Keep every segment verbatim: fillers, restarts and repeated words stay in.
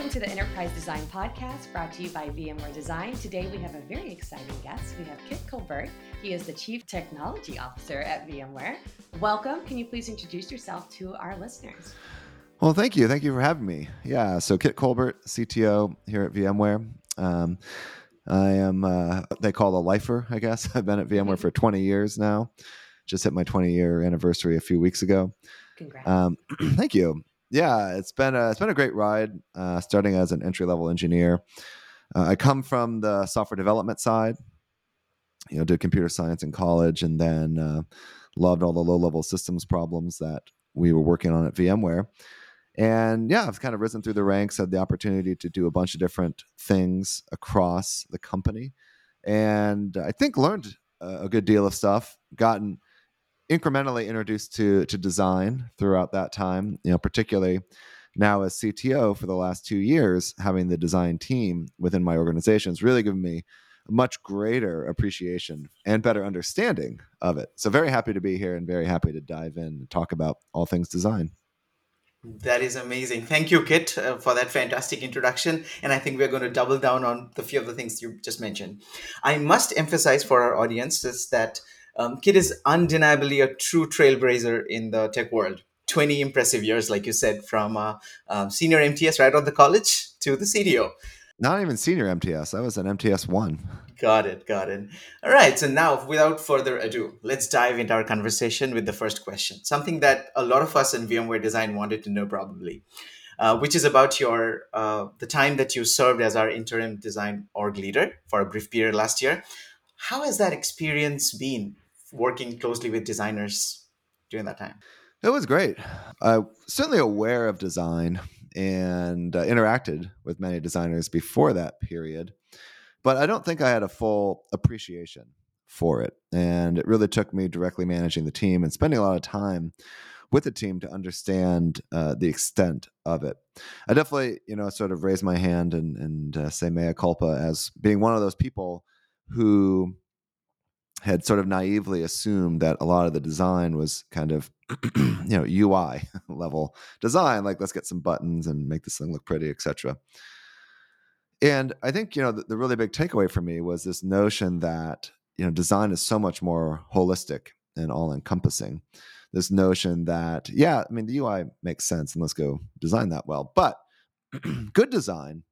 Welcome to the Enterprise Design Podcast, brought to you by VMware Design. Today we have a very exciting guest. We have Kit Colbert. He is the Chief Technology Officer at VMware. Welcome. Can you please introduce yourself to our listeners? Well, thank you. Thank you for having me. Yeah, so Kit Colbert, C T O here at VMware. Um, I am uh, what they call a lifer, I guess. I've been at VMware for twenty years now. Just hit my twenty-year anniversary a few weeks ago. Congrats. Um, thank you. Yeah, it's been a, it's been a great ride, uh, starting as an entry-level engineer. Uh, I come from the software development side, you know, did computer science in college, and then uh, loved all the low-level systems problems that we were working on at VMware. And yeah, I've kind of risen through the ranks, had the opportunity to do a bunch of different things across the company, and I think learned a, a good deal of stuff, gotten incrementally introduced to to design throughout that time, you know, particularly now as C T O for the last two years, having the design team within my organization has really given me a much greater appreciation and better understanding of it. So very happy to be here and very happy to dive in and talk about all things design. That is amazing. Thank you, Kit, uh, for that fantastic introduction. And I think we're going to double down on the few of the things you just mentioned. I must emphasize for our audience is that Um, Kit is undeniably a true trailblazer in the tech world. twenty impressive years, like you said, from uh, um, senior M T S right out of the college to the C T O. Not even senior M T S. I was an M T S one. Got it. Got it. All right. So now, without further ado, let's dive into our conversation with the first question, something that a lot of us in VMware Design wanted to know probably, uh, which is about your uh, the time that you served as our interim design org leader for a brief period last year. How has that experience been working closely with designers during that time? It was great. Uh, certainly aware of design and uh, interacted with many designers before that period, but I don't think I had a full appreciation for it. And it really took me directly managing the team and spending a lot of time with the team to understand uh, the extent of it. I definitely, you know, sort of raise my hand and, and uh, say mea culpa as being one of those people who had sort of naively assumed that a lot of the design was kind of, you know, U I level design, like let's get some buttons and make this thing look pretty, et cetera. And I think, you know, the, the really big takeaway for me was this notion that, you know, design is so much more holistic and all encompassing. This notion that, yeah, I mean, the U I makes sense and let's go design that well, but good design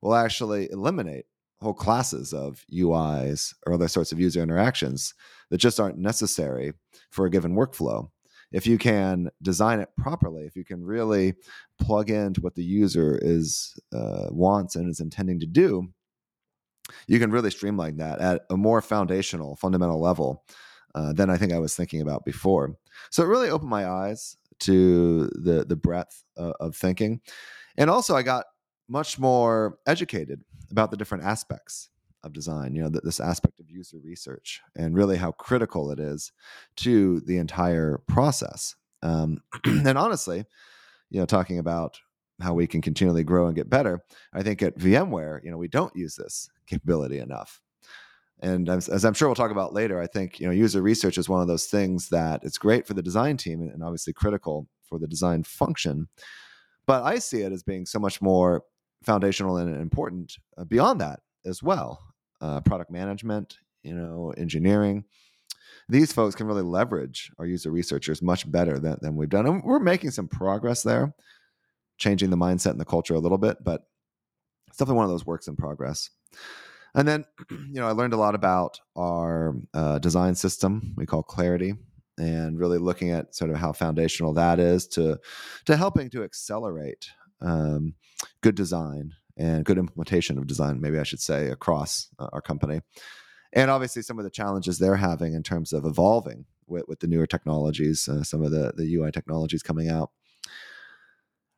will actually eliminate whole classes of U Is or other sorts of user interactions that just aren't necessary for a given workflow. If you can design it properly, if you can really plug into what the user is uh, wants and is intending to do, you can really streamline that at a more foundational, fundamental level uh, than I think I was thinking about before. So it really opened my eyes to the, the breadth uh, of thinking. And also I got much more educated about the different aspects of design, you know, th- this aspect of user research and really how critical it is to the entire process. Um, and honestly, you know, talking about how we can continually grow and get better, I think at VMware, you know, we don't use this capability enough. And as, as I'm sure we'll talk about later, I think, you know, user research is one of those things that it's great for the design team and obviously critical for the design function. But I see it as being so much more foundational and important uh, beyond that as well. Uh, product management, you know, engineering. These folks can really leverage our user researchers much better than, than we've done. And we're making some progress there, changing the mindset and the culture a little bit, but it's definitely one of those works in progress. And then, you know, I learned a lot about our uh, design system we call Clarity, and really looking at sort of how foundational that is to, to helping to accelerate Um, good design and good implementation of design, maybe I should say, across uh, our company. And obviously some of the challenges they're having in terms of evolving with, with the newer technologies, uh, some of the, the U I technologies coming out.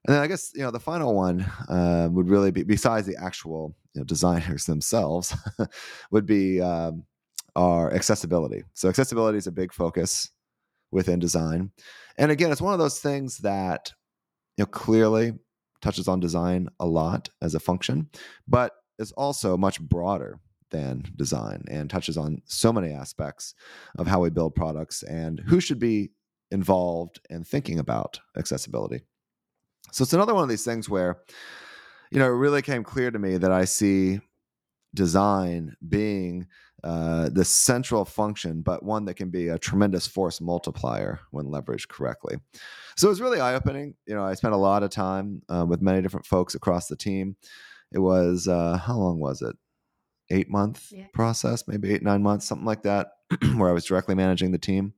And then I guess, you know, the final one uh, would really be, besides the actual, you know, designers themselves, would be um, our accessibility. So accessibility is a big focus within design. And again, it's one of those things that, you know, clearly touches on design a lot as a function, but is also much broader than design and touches on so many aspects of how we build products and who should be involved in thinking about accessibility. So it's another one of these things where you know, it really came clear to me that I see design being uh, the central function, but one that can be a tremendous force multiplier when leveraged correctly. So it was really eye-opening. You know, I spent a lot of time uh, with many different folks across the team. It was, uh, how long was it? Eight month yeah. process, maybe eight, nine months, something like that, where I was directly managing the team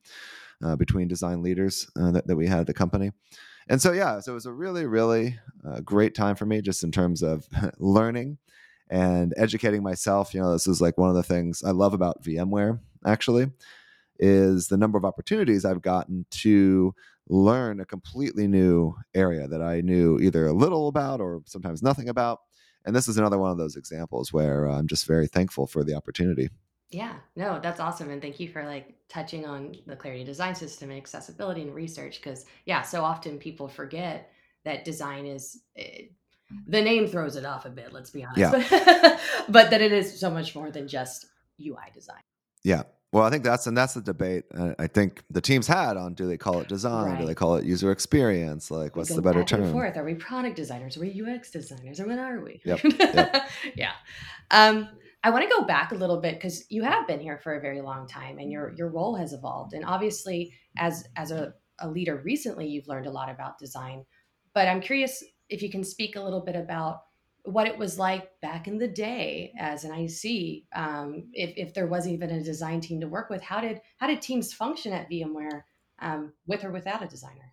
uh, between design leaders uh, that, that we had at the company. And so, yeah, so it was a really, really uh, great time for me just in terms of learning and educating myself. You know, this is like one of the things I love about VMware, actually, is the number of opportunities I've gotten to learn a completely new area that I knew either a little about or sometimes nothing about. And this is another one of those examples where I'm just very thankful for the opportunity. Yeah, no, that's awesome. And thank you for like touching on the Clarity design system and accessibility and research. Because yeah, so often people forget that design is, it, the name throws it off a bit, let's be honest. Yeah. But that it is so much more than just U I design. Yeah. Well, I think that's, and that's the debate uh, I think the team's had on, do they call it design? Right. Do they call it user experience? Like, what's the better term? Forth. Are we product designers? Are we U X designers? Or what are we? Yep. Yep. Yeah. Um, I want to go back a little bit because you have been here for a very long time and your your role has evolved. And obviously, as, as a, a leader recently, you've learned a lot about design. But I'm curious if you can speak a little bit about what it was like back in the day as an I C, um, if, if there was even a design team to work with. How did how did teams function at VMware um, with or without a designer?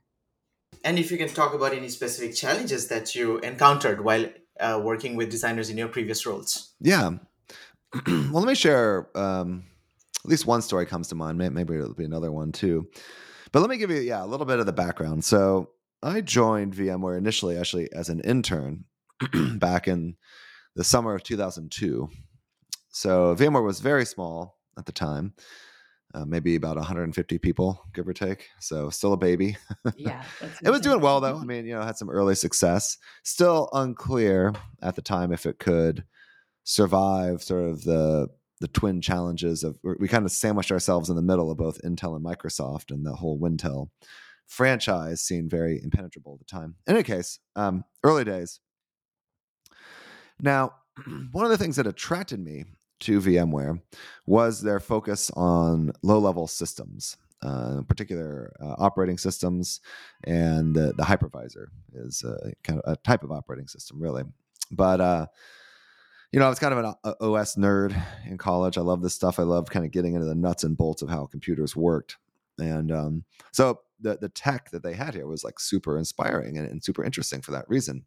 And if you can talk about any specific challenges that you encountered while uh, working with designers in your previous roles. Yeah. Well, let me share, um, at least one story comes to mind. Maybe it'll be another one too. But let me give you yeah, a little bit of the background. So I joined VMware initially actually as an intern back in the summer of two thousand two. So VMware was very small at the time, uh, maybe about one hundred fifty people, give or take. So still a baby. Yeah, it was doing well, though. I mean, you know, had some early success. Still unclear at the time if it could survive sort of the the twin challenges of, we kind of sandwiched ourselves in the middle of both Intel and Microsoft, and the whole Wintel franchise seemed very impenetrable at the time. In any case, um, early days. Now, one of the things that attracted me to VMware was their focus on low-level systems, uh, in particular uh, operating systems, and the, the hypervisor is a, kind of a type of operating system, really. But, uh, you know, I was kind of an O S nerd in college. I love this stuff. I love kind of getting into the nuts and bolts of how computers worked. And um, so the, the tech that they had here was like super inspiring and, and super interesting for that reason.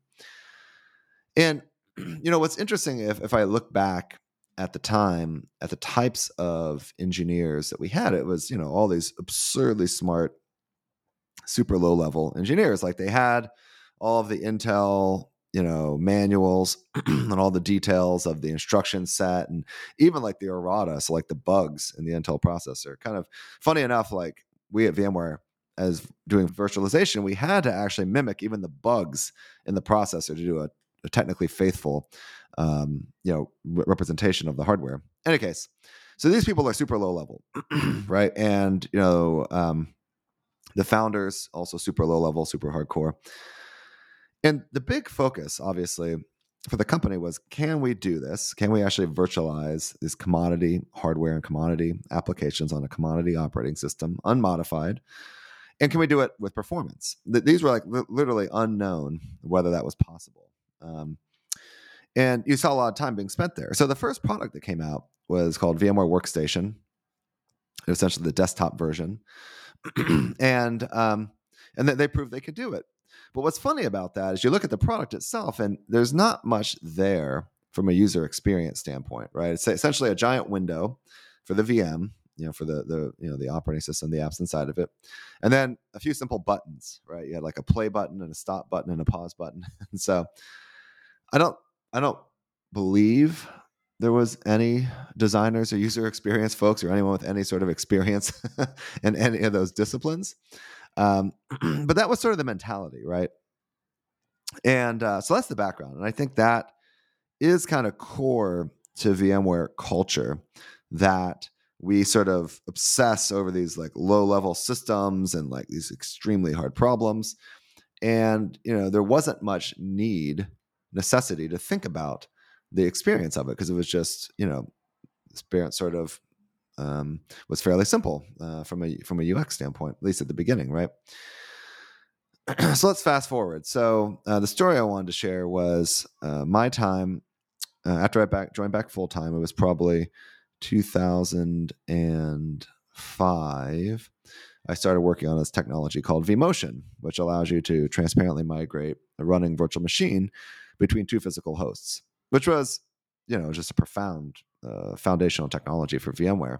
And you know, what's interesting, if, if I look back at the time, at the types of engineers that we had, it was, you know, all these absurdly smart, super low level engineers. Like, they had all of the Intel, you know, manuals and all the details of the instruction set, and even like the errata. So like the bugs in the Intel processor. Kind of funny enough, like we at VMware, as doing virtualization, we had to actually mimic even the bugs in the processor to do a a technically faithful, um, you know, re- representation of the hardware. In any case, so these people are super low level, right? And, you know, um, the founders also super low level, super hardcore. And the big focus, obviously, for the company was, can we do this? Can we actually virtualize these commodity hardware and commodity applications on a commodity operating system, unmodified? And can we do it with performance? Th- these were like li- literally unknown whether that was possible. Um, and you saw a lot of time being spent there. So the first product that came out was called VMware Workstation, essentially the desktop version. and um, and they proved they could do it. But what's funny about that is you look at the product itself, and there's not much there from a user experience standpoint, right? It's essentially a giant window for the V M, you know, for the the you know the operating system, the apps inside of it, and then a few simple buttons, right? You had like a play button and a stop button and a pause button, and so. I don't I don't believe there was any designers or user experience folks or anyone with any sort of experience in any of those disciplines. Um, but that was sort of the mentality, right? And uh, so that's the background. And I think that is kind of core to VMware culture, that we sort of obsess over these like low-level systems and like these extremely hard problems. And, you know, there wasn't much need necessity to think about the experience of it, because it was just, you know, experience sort of um, was fairly simple uh, from a from a U X standpoint, at least at the beginning, right? So let's fast forward. So uh, the story I wanted to share was uh, my time uh, after I back joined back full time. It was probably two thousand five. I started working on this technology called vMotion, which allows you to transparently migrate a running virtual machine between two physical hosts, which was, you know, just a profound uh, foundational technology for VMware.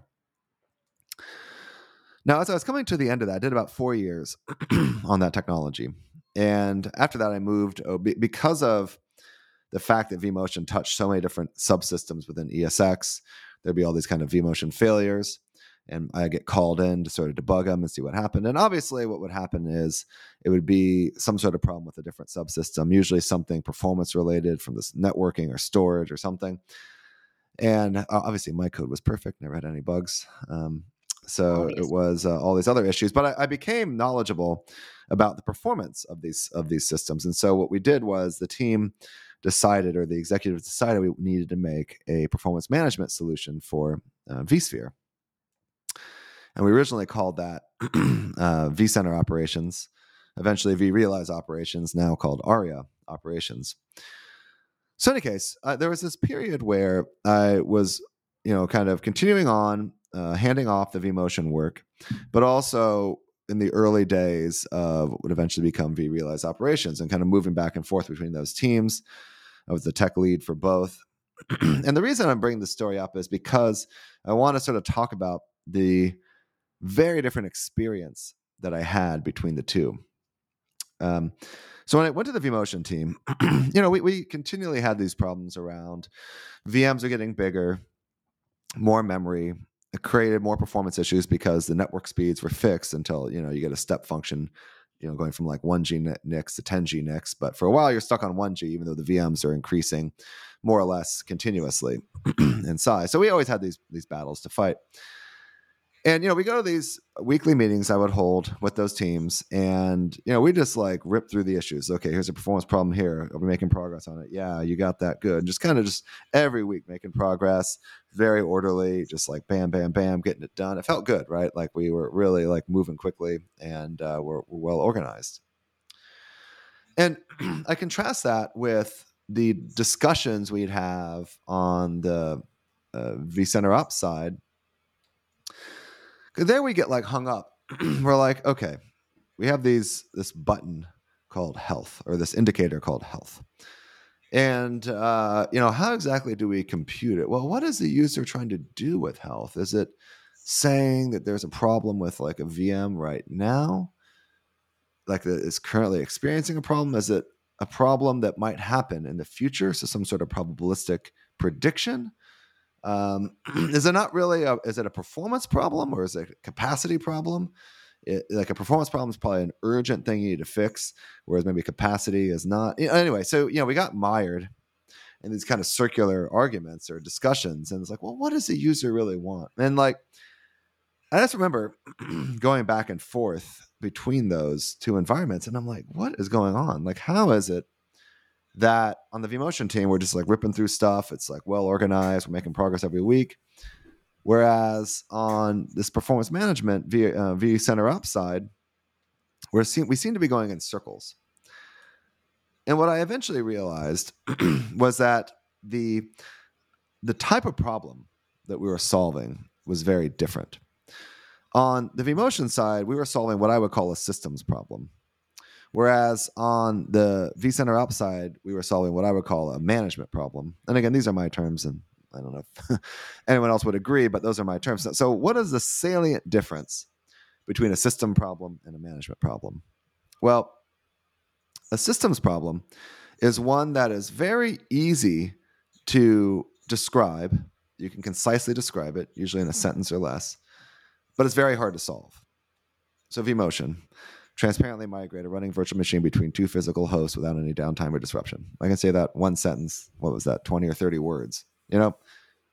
Now, as I was coming to the end of that, I did about four years on that technology. And after that, I moved oh, be- because of the fact that vMotion touched so many different subsystems within E S X. There'd be all these kind of vMotion failures, and I get called in to sort of debug them and see what happened. And obviously what would happen is it would be some sort of problem with a different subsystem, usually something performance related from this networking or storage or something. And obviously my code was perfect, never had any bugs. Um, so it was uh, all these other issues, but I, I became knowledgeable about the performance of these, of these systems. And so what we did was the team decided, or the executives decided, we needed to make a performance management solution for uh, vSphere. And we originally called that uh, vCenter Operations, eventually vRealize Operations, now called Aria Operations. So in any case, uh, there was this period where I was, you know, kind of continuing on, uh, handing off the vMotion work, but also in the early days of what would eventually become vRealize Operations, and kind of moving back and forth between those teams. I was the tech lead for both. And the reason I'm bringing this story up is because I want to sort of talk about the very different experience that I had between the two. Um, so when I went to the vMotion team, you know, we, we continually had these problems around V Ms are getting bigger, more memory, it created more performance issues because the network speeds were fixed until, you know, you get a step function, you know, going from like one G nix to ten G nix. But for a while, you're stuck on one G, even though the V Ms are increasing more or less continuously in size. So we always had these these battles to fight. And, you know, we go to these weekly meetings I would hold with those teams, and, you know, we just like rip through the issues. Okay, here's a performance problem here. Are we making progress on it? Yeah, you got that. Good. And just kind of just every week making progress, very orderly, just like bam, bam, bam, getting it done. It felt good, right? Like we were really like moving quickly, and uh, we're, we're well organized. And I contrast that with the discussions we'd have on the uh, vCenter Ops side. There we get like hung up. We're like, okay, we have these this button called health, or this indicator called health. And, uh, you know, how exactly do we compute it? Well, what is the user trying to do with health? Is it saying that there's a problem with like a V M right now? Like that is currently experiencing a problem? Is it a problem that might happen in the future? So some sort of probabilistic prediction? Um, is it not really a, is it a performance problem, or is it a capacity problem? It, like a performance problem is probably an urgent thing you need to fix, whereas maybe capacity is not. You know, anyway, so, you know, we got mired in these kind of circular arguments or discussions, and it's like, well, what does the user really want? And like, I just remember going back and forth between those two environments, and I'm like, what is going on? Like, how is it that on the vMotion team, we're just like ripping through stuff. It's like well organized. We're making progress every week. Whereas on this performance management v, uh, vCenter Ops side, we're se- we seem to be going in circles. And what I eventually realized was that the the type of problem that we were solving was very different. On the vMotion side, we were solving what I would call a systems problem. Whereas on the vCenter Ops side, we were solving what I would call a management problem. And again, these are my terms, and I don't know if anyone else would agree, but those are my terms. So what is the salient difference between a system problem and a management problem? Well, a systems problem is one that is very easy to describe. You can concisely describe it, usually in a sentence or less, but it's very hard to solve. So vMotion. Transparently migrate a running virtual machine between two physical hosts without any downtime or disruption. I can say that one sentence. What was that? twenty or thirty words. You know,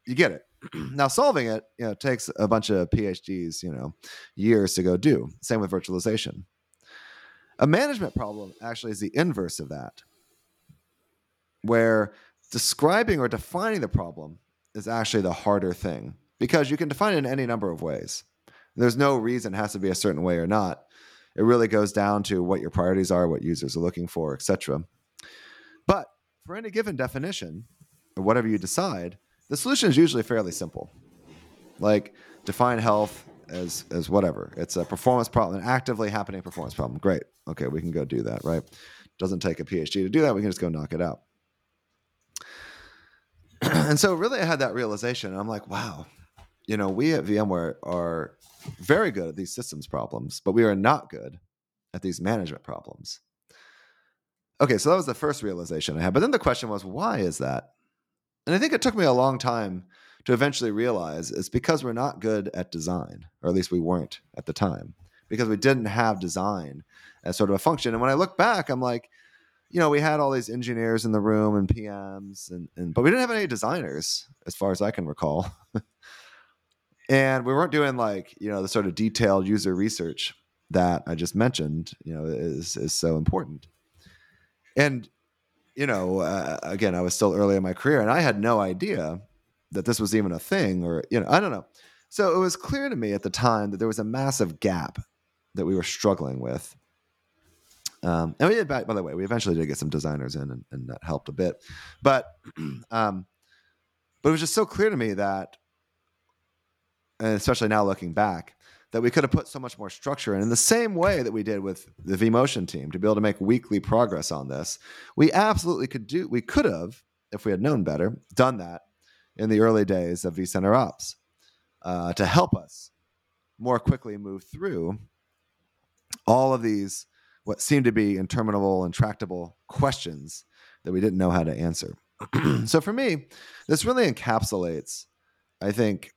you get it. Now solving it, you know, takes a bunch of PhDs, you know, years to go do. Same with virtualization. A management problem actually is the inverse of that. where describing or defining the problem is actually the harder thing, because you can define it in any number of ways. There's no reason it has to be a certain way or not. It really goes down to what your priorities are, what users are looking for, et cetera. But for any given definition, or whatever you decide, the solution is usually fairly simple. Like, define health as as whatever. It's a performance problem, an actively happening performance problem. Great. Okay, we can go do that, right? Doesn't take a P H D to do that. We can just go knock it out. And so really I had that realization. I'm like, wow, you know, we at VMware are very good at these systems problems, but we are not good at these management problems. Okay, so that was the first realization I had. But then the question was, why is that? And I think it took me a long time to eventually realize it's because we're not good at design, or at least we weren't at the time, because we didn't have design as sort of a function. And when I look back, I'm like, you know, we had all these engineers in the room and P Ms, and, and but we didn't have any designers, as far as I can recall. And we weren't doing, like, you know, the sort of detailed user research that I just mentioned, you know, is is so important. And, you know, uh, again, I was still early in my career, and I had no idea that this was even a thing, or, you know, I don't know. So it was clear to me at the time that there was a massive gap that we were struggling with. Um, and we did, by, by the way, we eventually did get some designers in, and, and that helped a bit. But, um, but it was just so clear to me that, and especially now looking back, that we could have put so much more structure in. In the same way that we did with the vMotion team, to be able to make weekly progress on this, we absolutely could do, we could have, if we had known better, done that in the early days of vCenter Ops uh, to help us more quickly move through all of these, what seemed to be interminable, intractable questions that we didn't know how to answer. So for me, this really encapsulates, I think,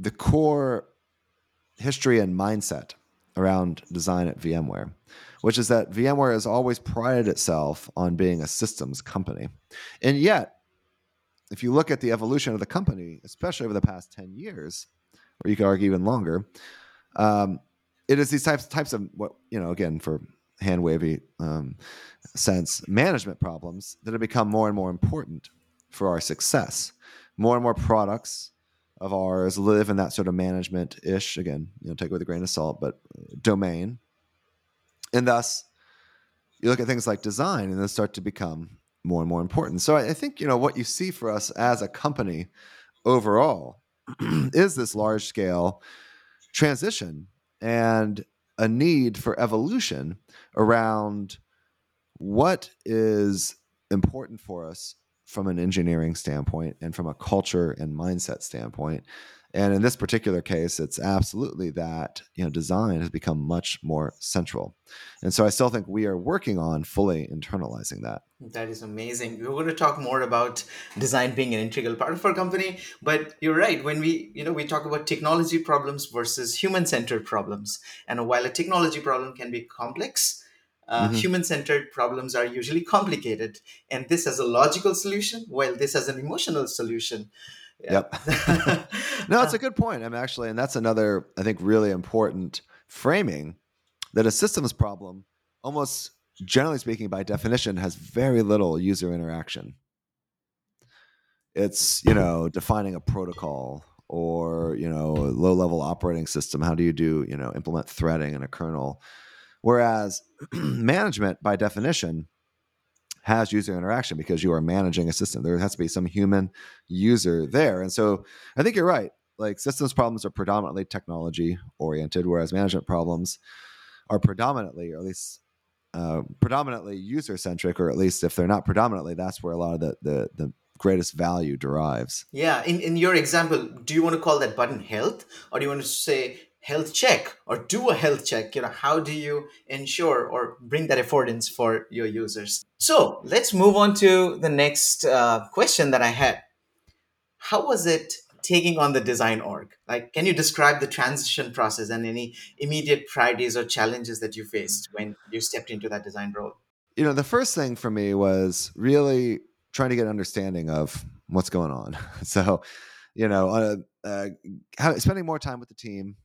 the core history and mindset around design at VMware, which is that VMware has always prided itself on being a systems company. And yet, if you look at the evolution of the company, especially over the past ten years, or you could argue even longer, um, it is these types types of, what, you know, again, for hand-wavy um, sense, management problems that have become more and more important for our success. More and more products of ours live in that sort of management-ish, again, you know, take it with a grain of salt, but domain. And thus, you look at things like design, and they start to become more and more important. So I think, you know, what you see for us as a company overall is this large-scale transition and a need for evolution around what is important for us from an engineering standpoint and from a culture and mindset standpoint. And in this particular case, it's absolutely that, you know, design has become much more central. And so I still think we are working on fully internalizing that. That is amazing. We're going to talk more about design being an integral part of our company, but you're right. When we, you know, we talk about technology problems versus human-centered problems. And while a technology problem can be complex, Uh, mm-hmm. human-centered problems are usually complicated, and this has a logical solution, while this has an emotional solution. Yeah. Yep. No, it's a good point. I'm actually, and that's another, I think, really important framing, that a systems problem, almost generally speaking, by definition, has very little user interaction. It's, you know, defining a protocol, or, you know, a low-level operating system. How do you do, you know, implement threading in a kernel? Whereas management, by definition, has user interaction, because you are managing a system. There has to be some human user there. And so I think you're right. Like, systems problems are predominantly technology-oriented, whereas management problems are predominantly, or at least uh, predominantly user-centric, or at least if they're not predominantly, that's where a lot of the the, the greatest value derives. Yeah. In, in your example, do you want to call that button health, or do you want to say health check, or do a health check? You know, how do you ensure or bring that affordance for your users? So let's move on to the next uh, question that I had. How was it taking on the design org? Like, can you describe the transition process and any immediate priorities or challenges that you faced when you stepped into that design role? You know, the first thing for me was really trying to get an understanding of what's going on. So, you know, uh, uh, how, spending more time with the team,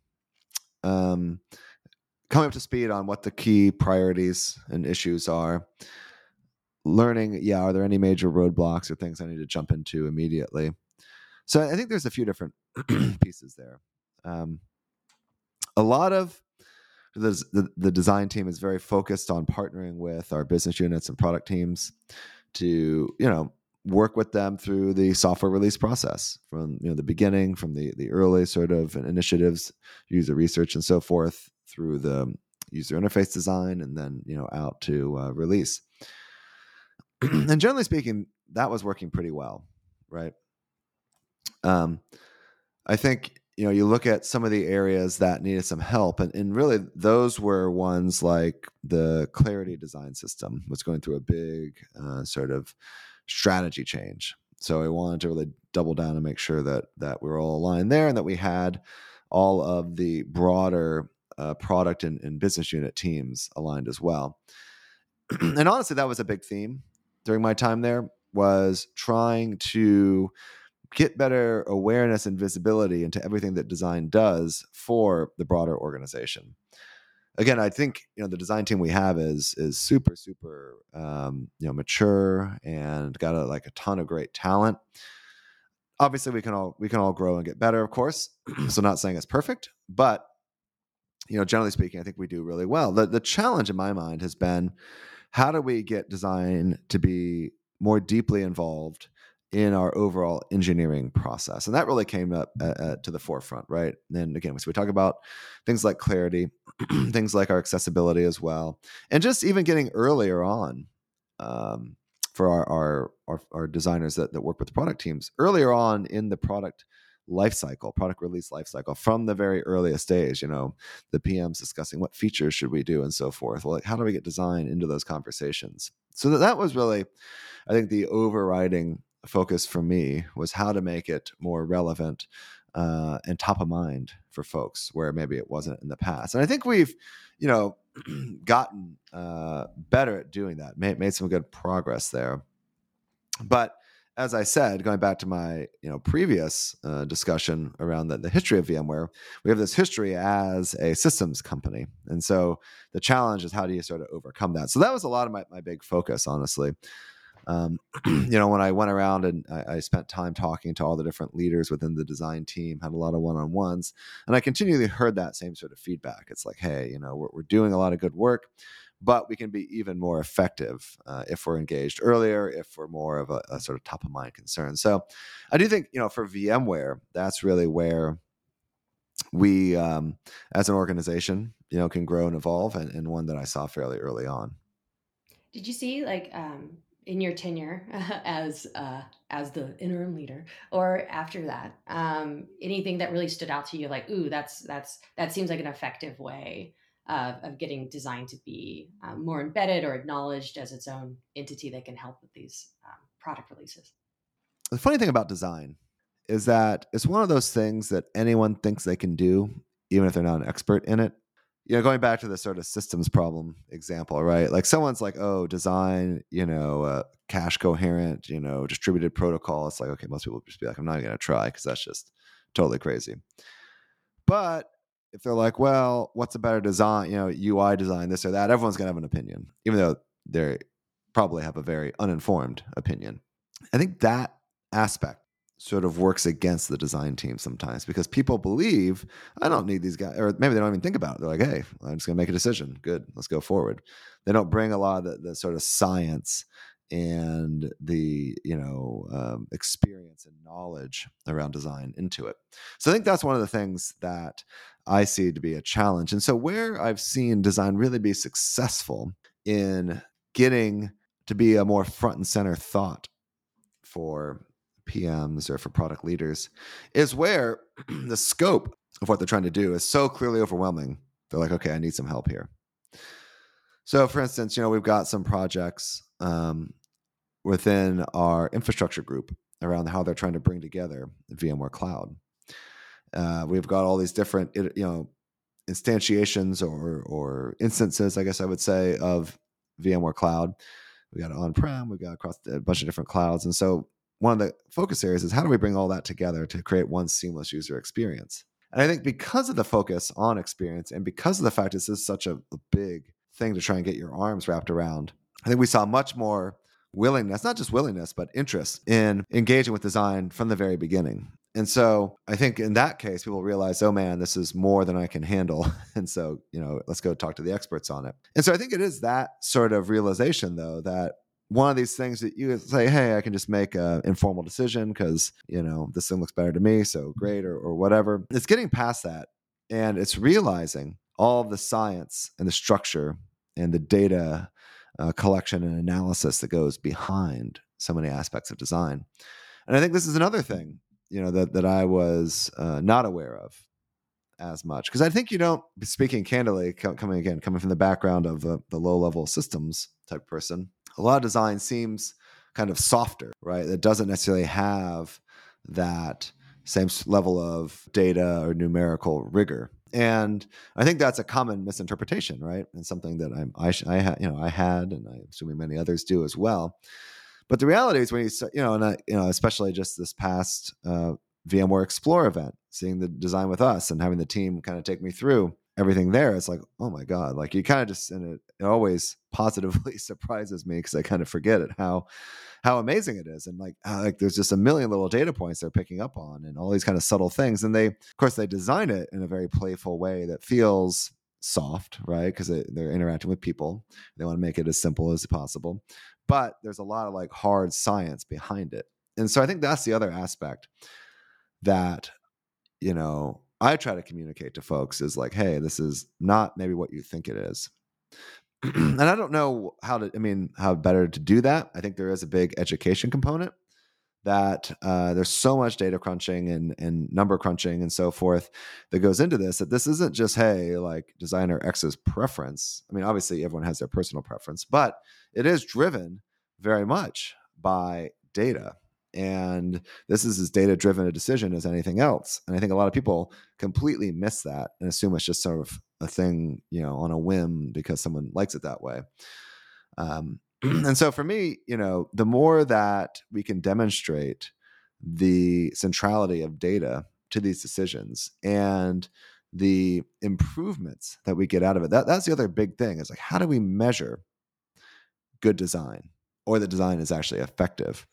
Um, coming up to speed on what the key priorities and issues are, learning, yeah, are there any major roadblocks or things I need to jump into immediately? So I think there's a few different pieces there. Um, a lot of the, the, the design team is very focused on partnering with our business units and product teams to, you know, work with them through the software release process from, you know, the beginning, from the, the early sort of initiatives, user research and so forth, through the user interface design, and then, you know, out to uh, release. And generally speaking, that was working pretty well, right? Um, I think, you know, you look at some of the areas that needed some help, and, and really those were ones like the Clarity design system was going through a big uh, sort of strategy change. So I wanted to really double down and make sure that that we were all aligned there, and that we had all of the broader uh, product and, and business unit teams aligned as well. And honestly, that was a big theme during my time there, was trying to get better awareness and visibility into everything that design does for the broader organization. Again, I think, you know, the design team we have is is super, super, um, you know, mature, and got a, like a ton of great talent. Obviously, we can all we can all grow and get better, of course. So, not saying it's perfect, but, you know, generally speaking, I think we do really well. The the challenge in my mind has been, how do we get design to be more deeply involved in our overall engineering process? And that really came up uh, uh, to the forefront, right? And again, so we talk about things like Clarity, things like our accessibility as well, and just even getting earlier on um, for our, our our our designers that, that work with the product teams, earlier on in the product lifecycle, product release lifecycle, from the very earliest stage, you know, the P M's discussing what features should we do and so forth. Well, like, how do we get design into those conversations? So that, that was really, I think, the overriding focus for me, was how to make it more relevant uh, and top of mind for folks where maybe it wasn't in the past. And I think we've, you know, gotten uh, better at doing that, made, made some good progress there. But as I said, going back to my, you know, previous uh, discussion around the, the history of VMware, we have this history as a systems company. And so the challenge is, how do you sort of overcome that? So that was a lot of my, my big focus, honestly. Um, you know, when I went around and I, I spent time talking to all the different leaders within the design team, had a lot of one-on-ones, and I continually heard that same sort of feedback. It's like, hey, you know, we're, we're doing a lot of good work, but we can be even more effective uh, if we're engaged earlier, if we're more of a, a sort of top of mind concern. So I do think, you know, for VMware, that's really where we, um, as an organization, you know, can grow and evolve, and, and one that I saw fairly early on. Did you see, like, um, in your tenure uh, as, uh, as the interim leader, or after that, um, anything that really stood out to you, like, ooh, that's, that's, that seems like an effective way Uh, of getting design to be uh, more embedded or acknowledged as its own entity that can help with these um, product releases? The funny thing about design is that it's one of those things that anyone thinks they can do, even if they're not an expert in it. You know, going back to the sort of systems problem example, right? Like, someone's like, oh, design, you know, uh, cache coherent, you know, distributed protocol. It's like, okay, most people just be like, I'm not going to try, because that's just totally crazy. But if they're like, well, what's a better design, you know, U I design, this or that, everyone's going to have an opinion, even though they probably have a very uninformed opinion. I think that aspect sort of works against the design team sometimes, because people believe, I don't need these guys, or maybe they don't even think about it. They're like, hey, I'm just going to make a decision. Good, let's go forward. They don't bring a lot of the, the sort of science and the, you know, um, experience and knowledge around design into it. So I think that's one of the things that I see to be a challenge. And so where I've seen design really be successful in getting to be a more front and center thought for P M's or for product leaders is where the scope of what they're trying to do is so clearly overwhelming. They're like, okay, I need some help here. So for instance, you know, we've got some projects um, within our infrastructure group around how they're trying to bring together VMware Cloud. Uh, we've got all these different, you know, instantiations or or instances, I guess I would say, of VMware Cloud. We got on-prem, we got across a bunch of different clouds. And so one of the focus areas is, how do we bring all that together to create one seamless user experience? And I think because of the focus on experience, and because of the fact this is such a, a big thing to try and get your arms wrapped around, I think we saw much more willingness, not just willingness, but interest in engaging with design from the very beginning. And so I think in that case, people realize, oh man, this is more than I can handle. And so, you know, let's go talk to the experts on it. And so I think it is that sort of realization, though, that one of these things that you say, hey, I can just make an informal decision because, you know, this thing looks better to me, so great, or, or whatever. It's getting past that. And it's realizing all of the science and the structure and the data uh, collection and analysis that goes behind so many aspects of design. And I think this is another thing, you know, that that I was uh, not aware of as much. Because I think you don't, speaking candidly, co- coming again, coming from the background of the, the low-level systems type person, a lot of design seems kind of softer, right? It doesn't necessarily have that same level of data or numerical rigor. And I think that's a common misinterpretation, right? And something that I'm, I, I ha, you know, I had, and I'm assuming many others do as well. But the reality is, when you, you know, and I, you know, especially just this past uh, VMware Explore event, seeing the design with us and having the team kind of take me through everything there, it's like, oh my God, like you kind of just, and it, it always positively surprises me because I kind of forget it, how how amazing it is. And like, like there's just a million little data points they're picking up on and all these kind of subtle things. And they, of course, they design it in a very playful way that feels soft, right? Because they, they're interacting with people. They want to make it as simple as possible. But there's a lot of like hard science behind it. And so I think that's the other aspect that, you know, I try to communicate to folks is like, hey, this is not maybe what you think it is. And I don't know how to, I mean, how better to do that. I think there is a big education component that uh, there's so much data crunching and, and number crunching and so forth that goes into this, that this isn't just, hey, like designer X's preference. I mean, obviously everyone has their personal preference, but it is driven very much by data. And this is as data-driven a decision as anything else. And I think a lot of people completely miss that and assume it's just sort of a thing, you know, on a whim because someone likes it that way. Um, and so for me, you know, the more that we can demonstrate the centrality of data to these decisions and the improvements that we get out of it, that, that's the other big thing is like, how do we measure good design or the design is actually effective?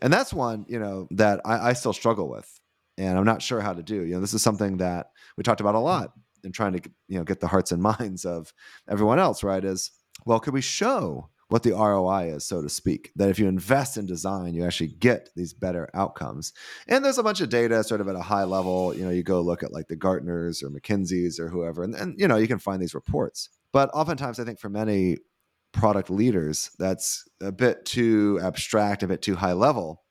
And that's one, you know, that I, I still struggle with, and I'm not sure how to do. You know, this is something that we talked about a lot in trying to, you know, get the hearts and minds of everyone else, right? Is, well, could we show what the R O I is, so to speak, that if you invest in design, you actually get these better outcomes? And there's a bunch of data sort of at a high level. You know, you go look at like the Gartners or McKinsey's or whoever, and, and you know, you can find these reports. But oftentimes, I think for many product leaders, that's a bit too abstract, a bit too high level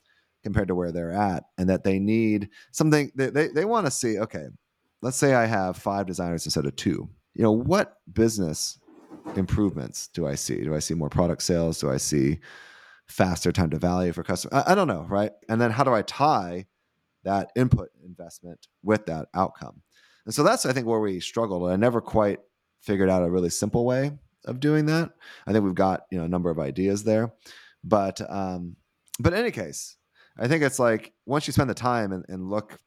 compared to where they're at, and that they need something they they, they want to see. Okay, let's say I have five designers instead of two. You know, what business improvements do I see? Do I see more product sales? Do I see faster time to value for customers? I, I don't know, right? And then how do I tie that input investment with that outcome? And so that's, I think, where we struggled. And I never quite figured out a really simple way of doing that. I think we've got, you know, a number of ideas there, but um, but in any case, I think it's like once you spend the time and, and look,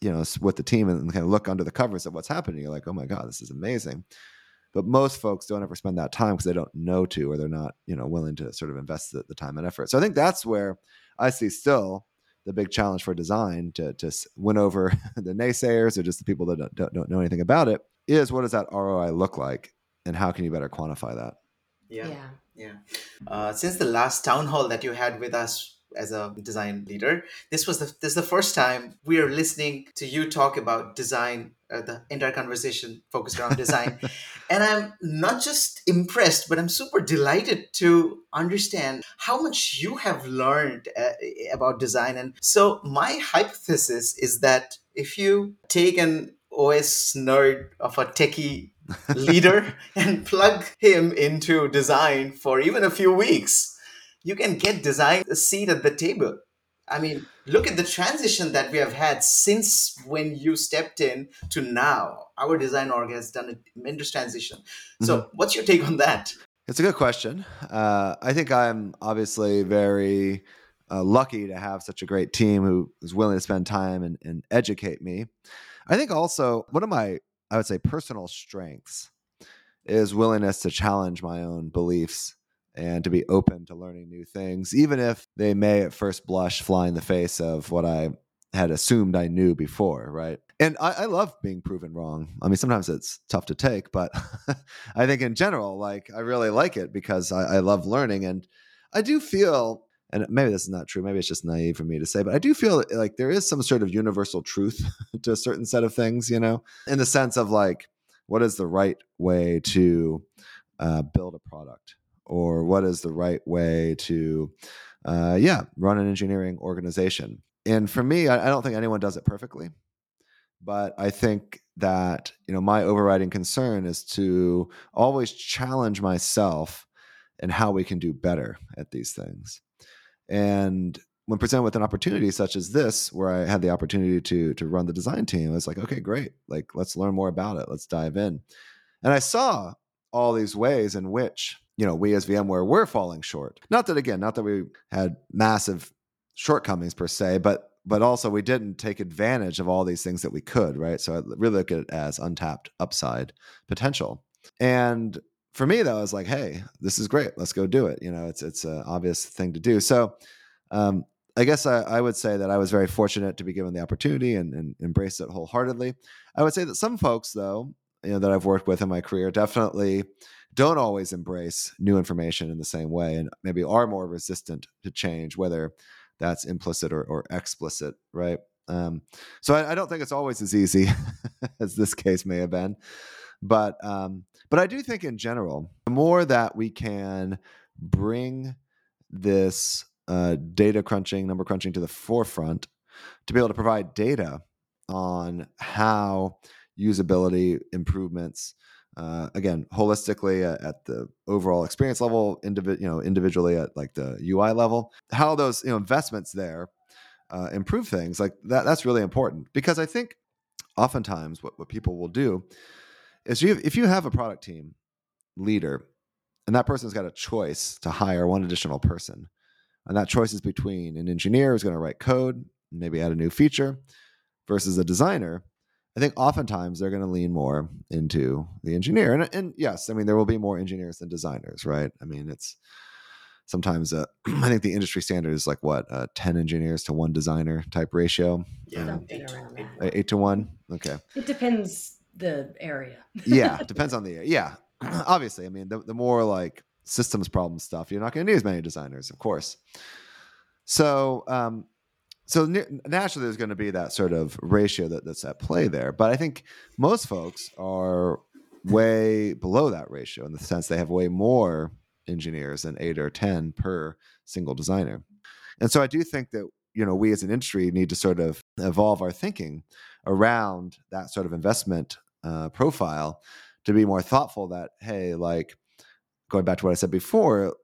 you know, with the team and kind of look under the covers of what's happening, you're like, oh my God, this is amazing. But most folks don't ever spend that time because they don't know to, or they're not, you know, willing to sort of invest the, the time and effort. So I think that's where I see still the big challenge for design to to win over the naysayers or just the people that don't, don't don't know anything about it is, what does that R O I look like? And how can you better quantify that? Yeah, yeah. yeah. Uh, since the last town hall that you had with us as a design leader, this was the this is the first time we are listening to you talk about design. Uh, the entire conversation focused around design, and I'm not just impressed, but I'm super delighted to understand how much you have learned uh, about design. And so my hypothesis is that if you take an O S nerd of a techie leader and plug him into design for even a few weeks, you can get design a seat at the table. I mean, look at the transition that we have had since when you stepped in to now. Our design org has done a tremendous transition. So mm-hmm. What's your take on that? It's a good question. Uh, I think I'm obviously very uh, lucky to have such a great team who is willing to spend time and, and educate me. I think also one of my, I would say, personal strengths is willingness to challenge my own beliefs and to be open to learning new things, even if they may at first blush fly in the face of what I had assumed I knew before, right? And I, I love being proven wrong. I mean, sometimes it's tough to take, but I think in general, like, I really like it because I, I love learning. And I do feel, and maybe this is not true, maybe it's just naive for me to say, but I do feel like there is some sort of universal truth to a certain set of things, you know, in the sense of like, what is the right way to uh, build a product? Or what is the right way to, uh, yeah, run an engineering organization? And for me, I, I don't think anyone does it perfectly. But I think that, you know, my overriding concern is to always challenge myself and how we can do better at these things. And when presented with an opportunity such as this, where I had the opportunity to to run the design team, I was like, okay, great. Like, let's learn more about it. Let's dive in. And I saw all these ways in which, you know, we as VMware were falling short. Not that, again, not that we had massive shortcomings per se, but but also we didn't take advantage of all these things that we could, right? So I really look at it as untapped upside potential. And for me, though, I was like, hey, this is great. Let's go do it. You know, it's it's an obvious thing to do. So um, I guess I, I would say that I was very fortunate to be given the opportunity and, and embrace it wholeheartedly. I would say that some folks, though, you know, that I've worked with in my career definitely don't always embrace new information in the same way and maybe are more resistant to change, whether that's implicit or, or explicit, right? Um, so I, I don't think it's always as easy as this case may have been. But um, but I do think in general, the more that we can bring this uh, data crunching, number crunching to the forefront to be able to provide data on how usability improvements, uh, again, holistically at, at the overall experience level, indivi- you know, individually at like the U I level, how those, you know, investments there uh, improve things. Like that, that's really important because I think oftentimes what, what people will do is you, if you have a product team leader and that person's got a choice to hire one additional person, and that choice is between an engineer who's going to write code, maybe add a new feature, versus a designer, I think oftentimes they're going to lean more into the engineer. And, and yes, I mean, there will be more engineers than designers, right? I mean, it's sometimes, uh, I think the industry standard is like what, uh, ten engineers to one designer type ratio? Yeah, um, eight, eight, eight, eight to one. Okay. It depends the area. Yeah, depends on the area. Yeah, obviously. I mean, the, the more like systems problem stuff, you're not going to need as many designers, of course. So, um, So naturally, there's going to be that sort of ratio that, that's at play there. But I think most folks are way below that ratio in the sense they have way more engineers than eight or ten per single designer. And so I do think that, you know, we as an industry need to sort of evolve our thinking around that sort of investment uh, profile to be more thoughtful that, hey, like going back to what I said before,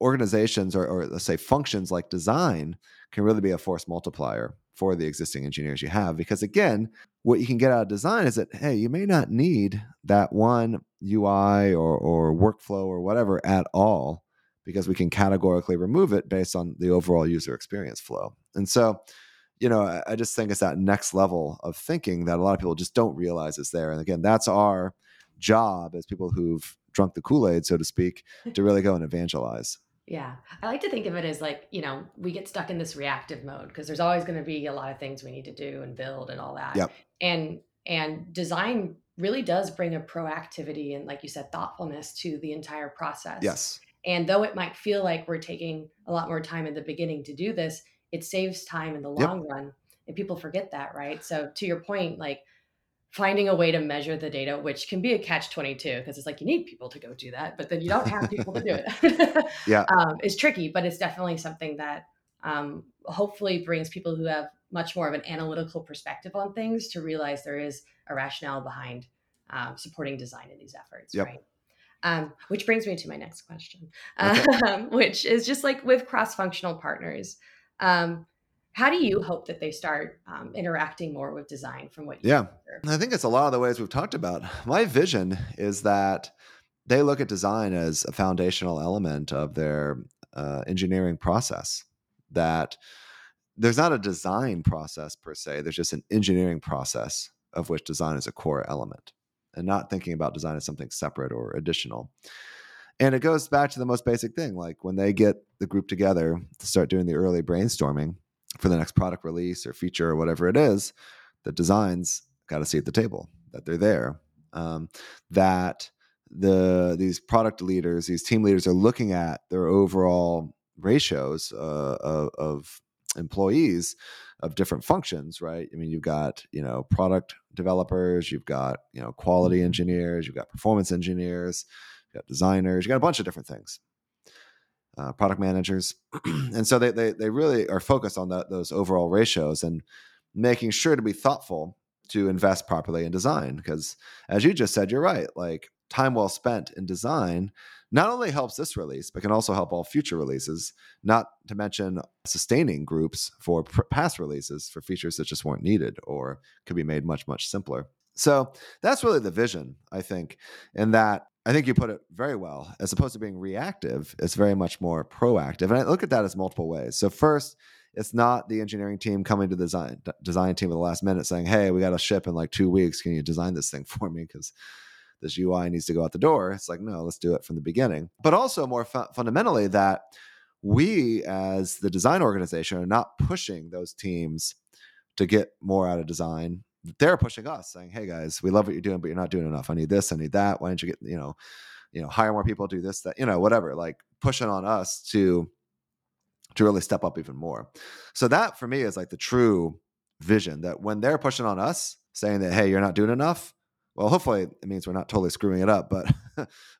organizations or, or let's say functions like design can really be a force multiplier for the existing engineers you have. Because again, what you can get out of design is that, hey, you may not need that one U I or, or workflow or whatever at all, because we can categorically remove it based on the overall user experience flow. And so, you know, I, I just think it's that next level of thinking that a lot of people just don't realize is there. And again, that's our job as people who've drunk the Kool-Aid, so to speak, to really go and evangelize. Yeah. I like to think of it as like, you know, we get stuck in this reactive mode because there's always going to be a lot of things we need to do and build and all that. Yep. And, and design really does bring a proactivity and, like you said, thoughtfulness to the entire process. Yes. And though it might feel like we're taking a lot more time in the beginning to do this, it saves time in the long yep. run. And people forget that, right? So to your point, like, finding a way to measure the data, which can be a catch twenty-two because it's like you need people to go do that, but then you don't have people to do it. yeah, um, it's tricky, but it's definitely something that um, hopefully brings people who have much more of an analytical perspective on things to realize there is a rationale behind um, supporting design in these efforts, yep. right? Um, which brings me to my next question, okay. um, which is just like with cross-functional partners, um, how do you hope that they start um, interacting more with design from what you Yeah, heard? I think it's a lot of the ways we've talked about. My vision is that they look at design as a foundational element of their uh, engineering process, that there's not a design process per se, there's just an engineering process of which design is a core element, and not thinking about design as something separate or additional. And it goes back to the most basic thing, like when they get the group together to start doing the early brainstorming for the next product release or feature or whatever it is, the design's got to see at the table that they're there, um, that the these product leaders, these team leaders are looking at their overall ratios uh, of, of employees of different functions, right? I mean, you've got, you know, product developers, you've got, you know, quality engineers, you've got performance engineers, you've got designers, you've got a bunch of different things, uh, product managers. And so they, they, they really are focused on that, those overall ratios and making sure to be thoughtful to invest properly in design. Because as you just said, you're right, like time well spent in design not only helps this release, but can also help all future releases, not to mention sustaining groups for pr- past releases for features that just weren't needed or could be made much, much simpler. So that's really the vision, I think, and that I think you put it very well. As opposed to being reactive, it's very much more proactive. And I look at that as multiple ways. So first, it's not the engineering team coming to the design, d- design team at the last minute saying, hey, we got to ship in like two weeks. Can you design this thing for me? Because this U I needs to go out the door. It's like, no, let's do it from the beginning. But also more fu- fundamentally that we as the design organization are not pushing those teams to get more out of design. They're pushing us saying, hey guys, we love what you're doing, but you're not doing enough. I need this, I need that. Why don't you get, you know, you know, hire more people, do this, that, you know, whatever, like pushing on us to, to really step up even more. So that for me is like the true vision, that when they're pushing on us saying that, hey, you're not doing enough, well, hopefully it means we're not totally screwing it up, but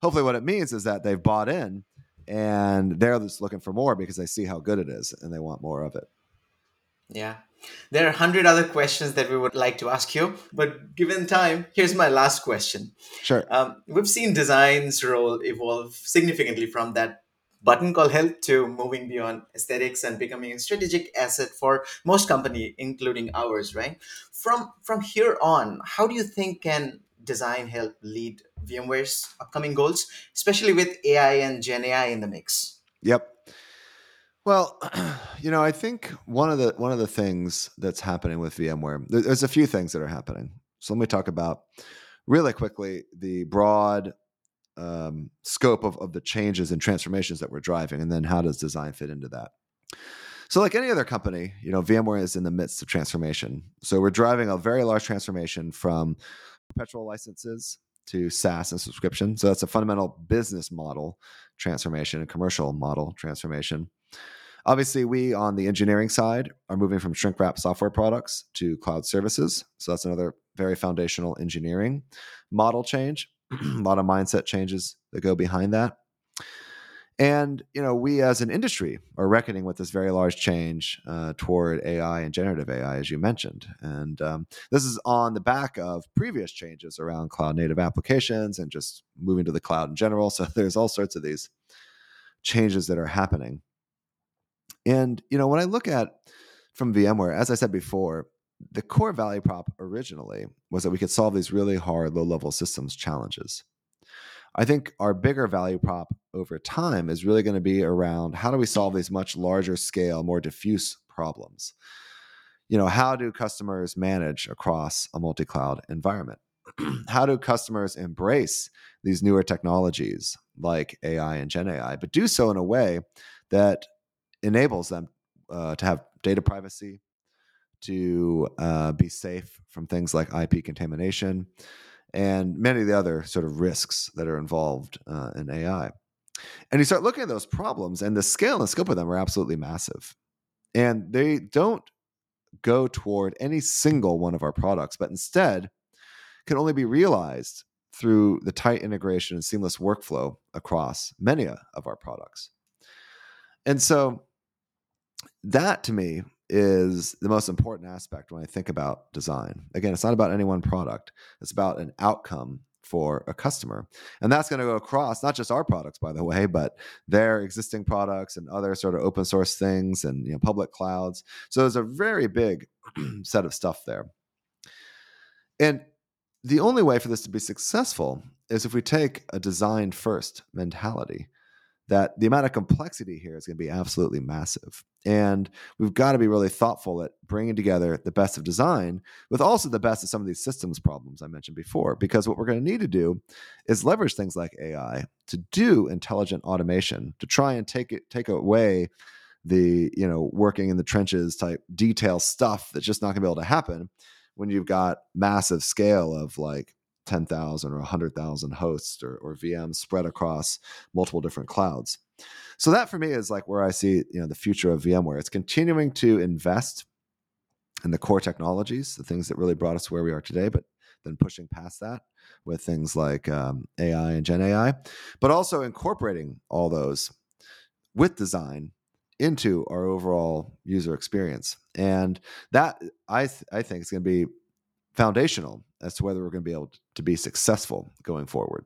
hopefully what it means is that they've bought in and they're just looking for more because they see how good it is and they want more of it. Yeah. There are a hundred other questions that we would like to ask you, but given time, here's my last question. Sure. Um, we've seen design's role evolve significantly from that button call help to moving beyond aesthetics and becoming a strategic asset for most companies, including ours, right? From from here on, how do you think can design help lead VMware's upcoming goals, especially with A I and Gen A I in the mix? Yep. Well, you know, I think one of the one of the things that's happening with VMware, there's a few things that are happening. So let me talk about really quickly the broad um, scope of, of the changes and transformations that we're driving, and then how does design fit into that? So like any other company, you know, VMware is in the midst of transformation. So we're driving a very large transformation from perpetual licenses to SaaS and subscription. So that's a fundamental business model transformation and commercial model transformation. Obviously, we on the engineering side are moving from shrink wrap software products to cloud services. So that's another very foundational engineering model change. A lot of mindset changes that go behind that. And, you know, we as an industry are reckoning with this very large change uh, toward A I and generative A I, as you mentioned. And um, this is on the back of previous changes around cloud native applications and just moving to the cloud in general. So there's all sorts of these changes that are happening. And, you know, when I look at from VMware, as I said before, the core value prop originally was that we could solve these really hard low-level systems challenges. I think our bigger value prop over time is really going to be around how do we solve these much larger scale, more diffuse problems? You know, how do customers manage across a multi-cloud environment? How do customers embrace these newer technologies like A I and Gen A I, but do so in a way that enables them uh, to have data privacy, to uh, be safe from things like I P contamination, and many of the other sort of risks that are involved uh, in A I. And you start looking at those problems, and the scale and scope of them are absolutely massive. And they don't go toward any single one of our products, but instead can only be realized through the tight integration and seamless workflow across many of our products. And so that to me is the most important aspect when I think about design. Again, it's not about any one product. It's about an outcome for a customer. And that's going to go across not just our products, by the way, but their existing products and other sort of open source things and, you know, public clouds. So there's a very big set of stuff there. And the only way for this to be successful is if we take a design first mentality that the amount of complexity here is going to be absolutely massive. And we've got to be really thoughtful at bringing together the best of design with also the best of some of these systems problems I mentioned before, because what we're going to need to do is leverage things like A I to do intelligent automation, to try and take it, take away the, you know, working in the trenches type detail stuff that's just not going to be able to happen when you've got massive scale of like ten thousand or one hundred thousand hosts or, or V Ms spread across multiple different clouds. So that for me is like where I see, you know, the future of VMware. It's continuing to invest in the core technologies, the things that really brought us where we are today, but then pushing past that with things like um, A I and Gen A I, but also incorporating all those with design into our overall user experience. And that I th- I think is going to be foundational as to whether we're going to be able to be successful going forward.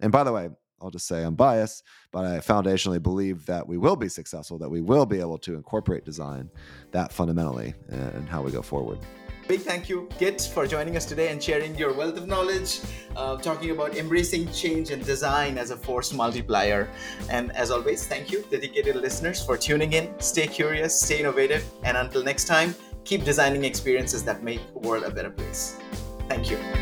And by the way, I'll just say I'm biased, but I foundationally believe that we will be successful, that we will be able to incorporate design that fundamentally in how we go forward. Big thank you, Kit, for joining us today and sharing your wealth of knowledge, uh, talking about embracing change and design as a force multiplier. And as always, thank you, dedicated listeners, for tuning in. Stay curious, stay innovative, and until next time, keep designing experiences that make the world a better place. Thank you.